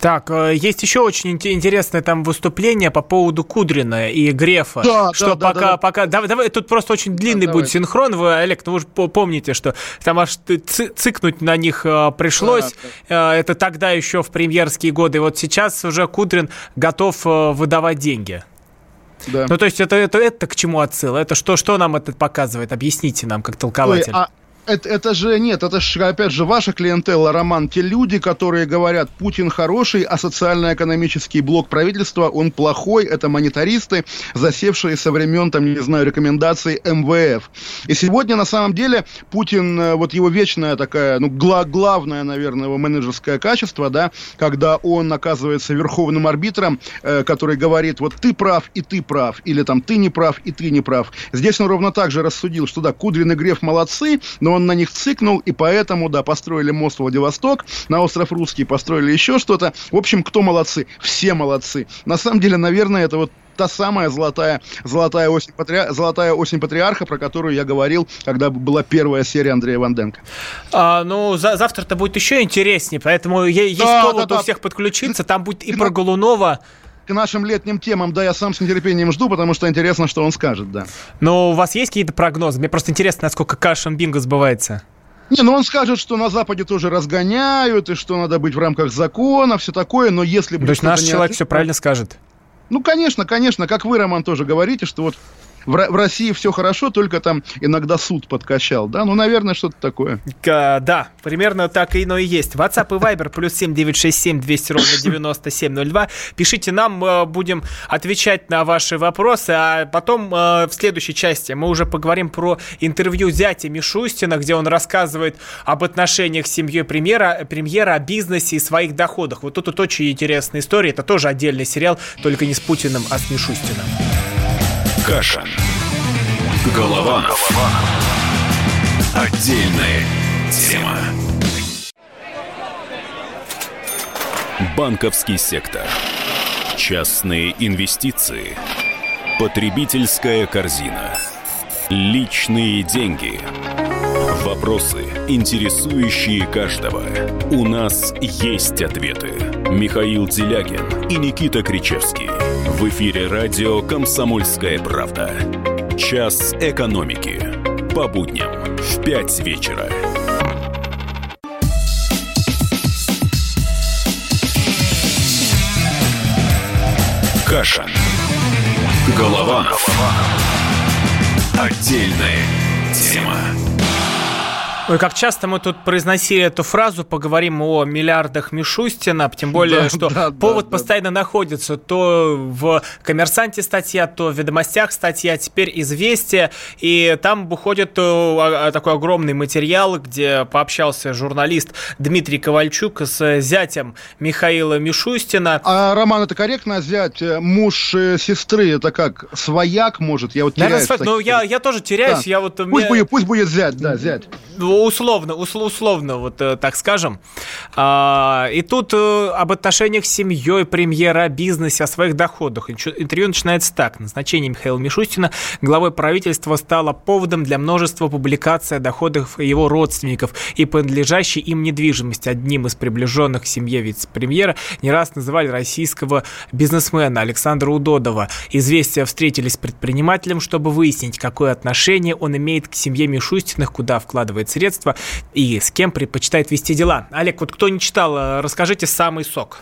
Так, есть еще очень интересное там выступление по поводу По поводу Кудрина и Грефа, да, что да, пока, да, да. пока, давай, давай, тут просто очень длинный да, будет давайте. Синхрон, вы, Олег, ну вы же помните, что там аж цикнуть на них а, пришлось, да, да. Это тогда еще в премьерские годы, и вот сейчас уже Кудрин готов а, выдавать деньги. Да. Ну то есть это, это, это к чему отсыл, это что, что нам это показывает, объясните нам как толкователь. Ой, а... Это, это же, нет, это же, опять же, ваша клиентела, Роман, те люди, которые говорят, Путин хороший, а социально-экономический блок правительства, он плохой, это монетаристы, засевшие со времен, там, не знаю, рекомендаций эм вэ эф. И сегодня, на самом деле, Путин, вот его вечная такая, ну, гла- главное, наверное, его менеджерское качество, да, когда он оказывается верховным арбитром, э, который говорит, вот ты прав, и ты прав, или там ты не прав, и ты не прав. Здесь он ровно так же рассудил, что да, Кудрин и Греф молодцы, но он на них цикнул, и поэтому, да, построили мост Владивосток, на остров Русский построили еще что-то. В общем, кто молодцы? Все молодцы. На самом деле, наверное, это вот та самая золотая, золотая, осень, патриар... золотая осень патриарха, про которую я говорил, когда была первая серия Андрея Ванденко. А, ну, за- завтра-то будет еще интереснее, поэтому есть да, повод да, да. у всех подключиться, там будет и про Голунова... К нашим летним темам, да, я сам с нетерпением жду, потому что интересно, что он скажет, да. Но у вас есть какие-то прогнозы? Мне просто интересно, насколько Кашин бинго сбывается. Не, ну он скажет, что на Западе тоже разгоняют, и что надо быть в рамках закона, все такое, но если... То есть наш человек ответит, все правильно скажет? Ну, конечно, конечно, как вы, Роман, тоже говорите, что вот в России все хорошо, только там иногда суд подкачал, да? Ну, наверное, что-то такое. К, да, примерно так и оно и есть. WhatsApp и Viber плюс семь девять шесть семь двести ровно девяносто семь ноль два. Пишите нам, будем отвечать на ваши вопросы, а потом в следующей части мы уже поговорим про интервью зятя Мишустина, где он рассказывает об отношениях с семьей премьера, премьера, о бизнесе и своих доходах. Вот тут вот очень интересная история. Это тоже отдельный сериал, только не с Путиным, а с Мишустиным. Кашин. Голованов. Отдельная тема. Банковский сектор. Частные инвестиции. Потребительская корзина. Личные деньги. Вопросы, интересующие каждого. У нас есть ответы. Михаил Делягин и Никита Кричевский. В эфире радио «Комсомольская правда». Час экономики. По будням в пять вечера. Кашин. Голованов. Отдельная тема. Ой, как часто мы тут произносили эту фразу, поговорим о миллиардах Мишустина, тем более, да, что да, повод да, постоянно да. находится. То в «Коммерсанте» статья, то в «Ведомостях» статья, теперь «Известия». И там уходит такой огромный материал, где пообщался журналист Дмитрий Ковальчук с зятем Михаила Мишустина. А, Роман, это корректно? Зять, муж сестры, это как, свояк, может? Я вот теряюсь. Наверное, ну, я, я тоже теряюсь. Да. Я вот, пусть, мне... будет, пусть будет зять, да, зять. Условно, условно, вот так скажем. И тут об отношениях с семьей, премьера, о бизнесе, о своих доходах. Интервью начинается так. Назначение Михаила Мишустина главой правительства стало поводом для множества публикаций о доходах его родственников и принадлежащей им недвижимости. Одним из приближенных к семье вице-премьера не раз называли российского бизнесмена Александра Удодова. «Известия» встретились с предпринимателем, чтобы выяснить, какое отношение он имеет к семье Мишустиных, куда вкладывает средства и с кем предпочитает вести дела. Олег, вот кто не читал, расскажите самый сок.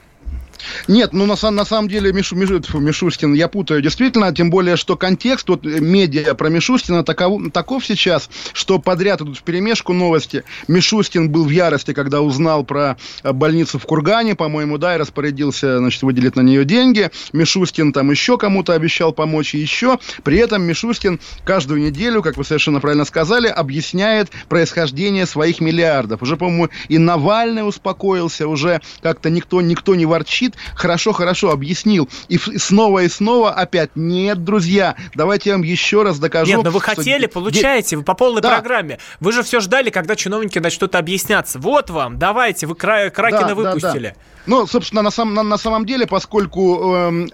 Нет, ну на, на самом деле Мишу, Мишу, Мишустин, я путаю, действительно, тем более, что контекст, вот медиа про Мишустина таков, таков сейчас, что подряд идут вперемешку новости. Мишустин был в ярости, когда узнал про больницу в Кургане, по-моему, да, и распорядился, значит, выделить на нее деньги. Мишустин там еще кому-то обещал помочь и еще. При этом Мишустин каждую неделю, как вы совершенно правильно сказали, объясняет происхождение своих миллиардов. Уже, по-моему, и Навальный успокоился, уже как-то никто, никто не ворчит. Хорошо-хорошо объяснил. И снова и снова опять. Нет, друзья, давайте я вам еще раз докажу. Нет, но вы хотели, что... получаете, вы по полной да. программе. Вы же все ждали, когда чиновники начнут объясняться. Вот вам, давайте, вы кра... Кракена да, выпустили. Да, да. Ну, собственно, на, сам, на, на самом деле, поскольку э,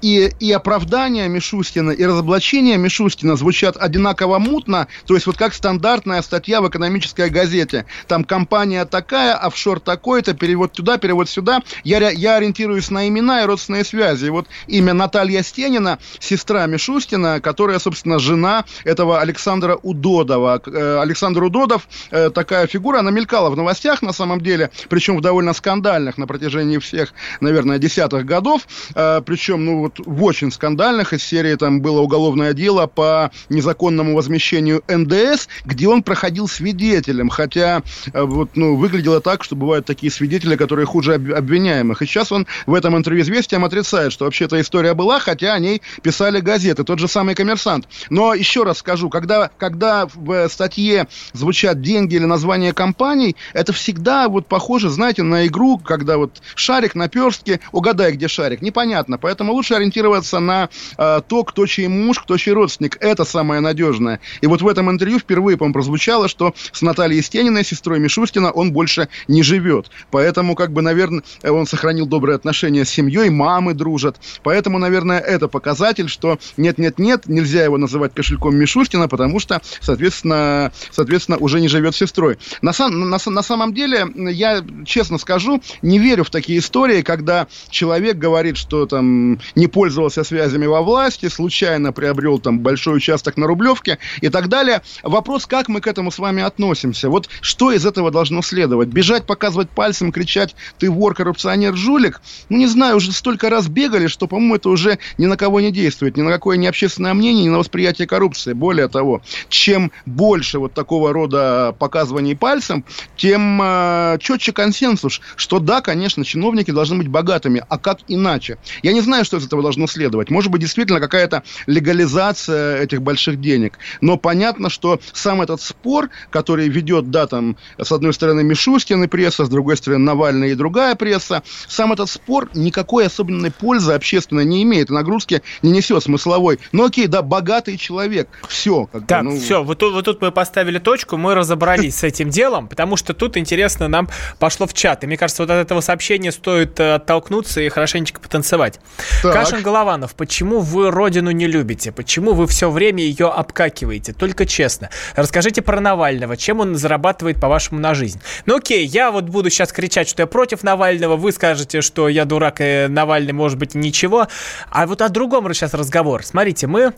и, и оправдания Мишустина, и разоблачения Мишустина звучат одинаково мутно, то есть вот как стандартная статья в «Экономической газете». Там компания такая, офшор такой-то, перевод туда, перевод сюда. Я, я ориентируюсь ориентируюсь на имена и родственные связи. И вот имя Наталья Стенина, сестра Мишустина, которая, собственно, жена этого Александра Удодова. Александр Удодов, такая фигура, она мелькала в новостях, на самом деле, причем в довольно скандальных на протяжении всех, наверное, десятых годов, причем, ну, вот в очень скандальных, из серии там было уголовное дело по незаконному возмещению эн дэ эс, где он проходил свидетелем, хотя, вот, ну, выглядело так, что бывают такие свидетели, которые хуже обвиняемых, и сейчас он в этом интервью «Известиям» отрицает, что вообще эта история была, хотя о ней писали газеты, тот же самый «Коммерсант». Но еще раз скажу, когда, когда в статье звучат деньги или название компаний, это всегда вот похоже, знаете, на игру, когда вот шарик на перстке, угадай, где шарик, непонятно, поэтому лучше ориентироваться на э, то, кто чей муж, кто чей родственник, это самое надежное. И вот в этом интервью впервые, по-моему, прозвучало, что с Натальей Стениной, сестрой Мишустина, он больше не живет, поэтому, как бы, наверное, он сохранил добрые отношения с семьей, мамы дружат, поэтому, наверное, это показатель, что нет-нет-нет, нельзя его называть кошельком Мишустина, потому что, соответственно, соответственно уже не живет с сестрой. На, сам, на, на самом деле, я честно скажу, не верю в такие истории, когда человек говорит, что там не пользовался связями во власти, случайно приобрел там большой участок на Рублевке и так далее. Вопрос, как мы к этому с вами относимся? Вот что из этого должно следовать? Бежать, показывать пальцем, кричать «ты вор, коррупционер, жулик»? Ну, не знаю, уже столько раз бегали, что, по-моему, это уже ни на кого не действует, ни на какое ни общественное мнение, ни на восприятие коррупции. Более того, чем больше вот такого рода показываний пальцем, тем э, четче консенсус, что да, конечно, чиновники должны быть богатыми, а как иначе? Я не знаю, что из этого должно следовать. Может быть, действительно какая-то легализация этих больших денег. Но понятно, что сам этот спор, который ведет, да, там, с одной стороны Мишустин и пресса, с другой стороны Навальный и другая пресса, сам этот спор никакой особенной пользы общественной не имеет, нагрузки не несет смысловой. Ну окей, да, богатый человек, все. Как так, бы, ну... все, вот тут, вот тут мы поставили точку, мы разобрались с этим делом, потому что тут интересно нам пошло в чат, и мне кажется, вот от этого сообщения стоит оттолкнуться и хорошенечко потанцевать. Так. Кашин, Голованов, почему вы родину не любите? Почему вы все время ее обкакиваете? Только честно. Расскажите про Навального, чем он зарабатывает, по-вашему, на жизнь? Ну окей, я вот буду сейчас кричать, что я против Навального, вы скажете, что я дурак, и Навальный, может быть, ничего. А вот о другом сейчас разговор. Смотрите, мы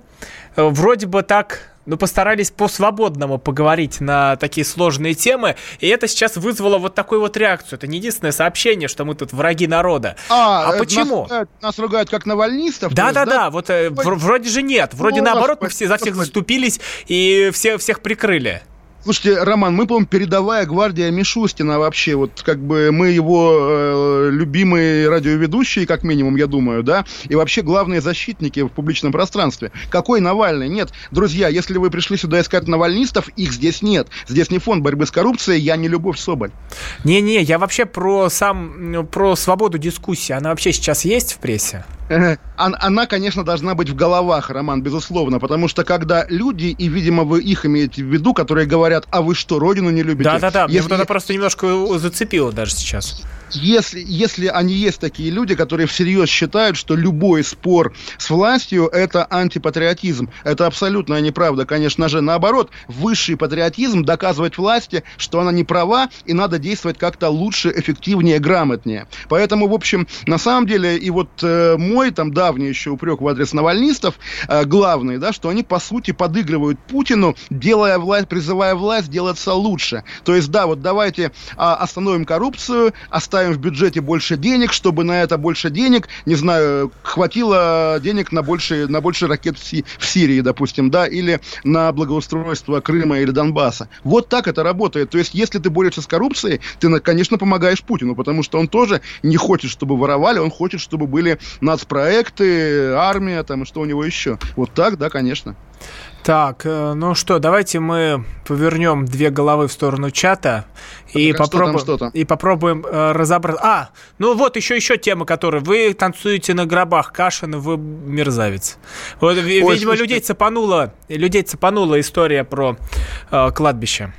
вроде бы так... Ну, постарались по-свободному поговорить на такие сложные темы, и это сейчас вызвало вот такую вот реакцию. Это не единственное сообщение, что мы тут враги народа. А, а почему? Нас ругают, нас ругают как навальнистов? Да-да-да, вот э, вроде же нет. Вроде, ну, наоборот, мы все за всех заступились и все, всех прикрыли. Слушайте, Роман, мы, по-моему, передовая гвардия Мишустина вообще, вот как бы мы его э, любимые радиоведущие, как минимум, я думаю, да, и вообще главные защитники в публичном пространстве. Какой Навальный? Нет, друзья, если вы пришли сюда искать навальнистов, их здесь нет. Здесь не фонд борьбы с коррупцией, я не Любовь Соболь. Не-не, я вообще про сам, про свободу дискуссии, она вообще сейчас есть в прессе? Она, конечно, должна быть в головах, Роман, безусловно, потому что когда люди, и, видимо, вы их имеете в виду, которые говорят, а вы что, родину не любите? Да-да-да, мне вот это просто немножко зацепило даже сейчас. Если, если они есть такие люди, которые всерьез считают, что любой спор с властью – это антипатриотизм, это абсолютная неправда, конечно же. Наоборот, высший патриотизм – доказывать власти, что она не права, и надо действовать как-то лучше, эффективнее, грамотнее. Поэтому, в общем, на самом деле, и вот э, мой там давний еще упрек в адрес навальнистов, э, главный, да, что они, по сути, подыгрывают Путину, делая власть, призывая власть делаться лучше. То есть, да, вот давайте э, остановим коррупцию, остановим в бюджете больше денег, чтобы на это больше денег, не знаю, хватило денег на больше, на больше ракет в, Си- в Сирии, допустим, да, или на благоустройство Крыма или Донбасса. Вот так это работает. То есть, если ты борешься с коррупцией, ты, конечно, помогаешь Путину, потому что он тоже не хочет, чтобы воровали, он хочет, чтобы были нацпроекты, армия, там, и что у него еще. Вот так, да, конечно. Так, ну что, давайте мы повернем две головы в сторону чата и, попробуем, что там, что там. и попробуем э, разобраться. А, ну вот еще, еще тема, которая. Вы танцуете на гробах, Кашин, вы мерзавец. Вот, Ой, видимо, слушайте. людей цепанула, людей цепанула история про э, кладбище.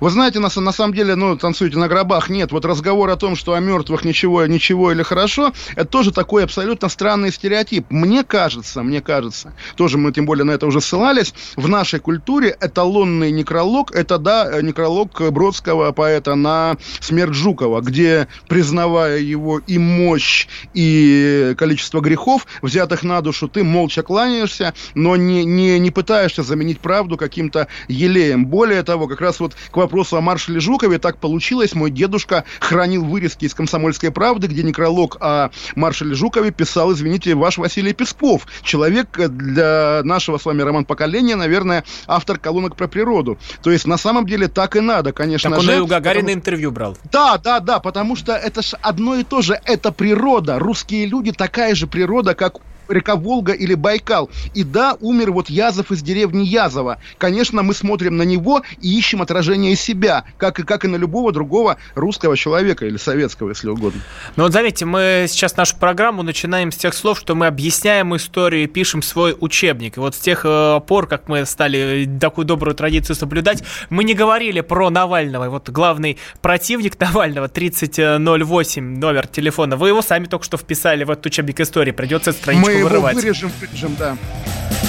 Вы знаете, на, на самом деле, ну, танцуйте на гробах, нет. Вот разговор о том, что о мертвых ничего, ничего или хорошо, это тоже такой абсолютно странный стереотип. Мне кажется, мне кажется, тоже мы тем более на это уже ссылались, в нашей культуре эталонный некролог, это, да, некролог бродского поэта на смерть Жукова, где, признавая его и мощь, и количество грехов, взятых на душу, ты молча кланяешься, но не, не, не пытаешься заменить правду каким-то елеем. Более того, как раз вот к вопросу о маршале Жукове так получилось. Мой дедушка хранил вырезки из «Комсомольской правды», где некролог о маршале Жукове писал, извините, ваш Василий Песков. Человек для нашего с вами роман-поколения, наверное, автор колонок про природу. То есть, на самом деле, так и надо, конечно же. Так он же, и у Гагарина потому... интервью брал. Да, да, да, потому что это ж одно и то же. Это природа. Русские люди, такая же природа, как река Волга или Байкал. И да, умер вот Язов из деревни Язова. Конечно, мы смотрим на него и ищем отражение себя, как и, как и на любого другого русского человека или советского, если угодно. Ну вот заметьте, мы сейчас нашу программу начинаем с тех слов, что мы объясняем историю, пишем свой учебник. И вот с тех пор, как мы стали такую добрую традицию соблюдать, мы не говорили про Навального. И вот главный противник Навального, тридцать ноль восемь, номер телефона, вы его сами только что вписали в этот учебник истории. Придется страничку мы вырывать. Мы его вырежем, вырежем, да.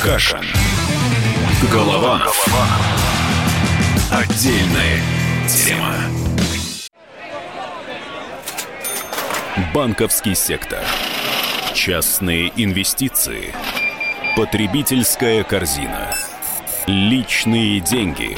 Каша. Голованов. Отдельная тема. Банковский сектор. Частные инвестиции. Потребительская корзина. Личные деньги.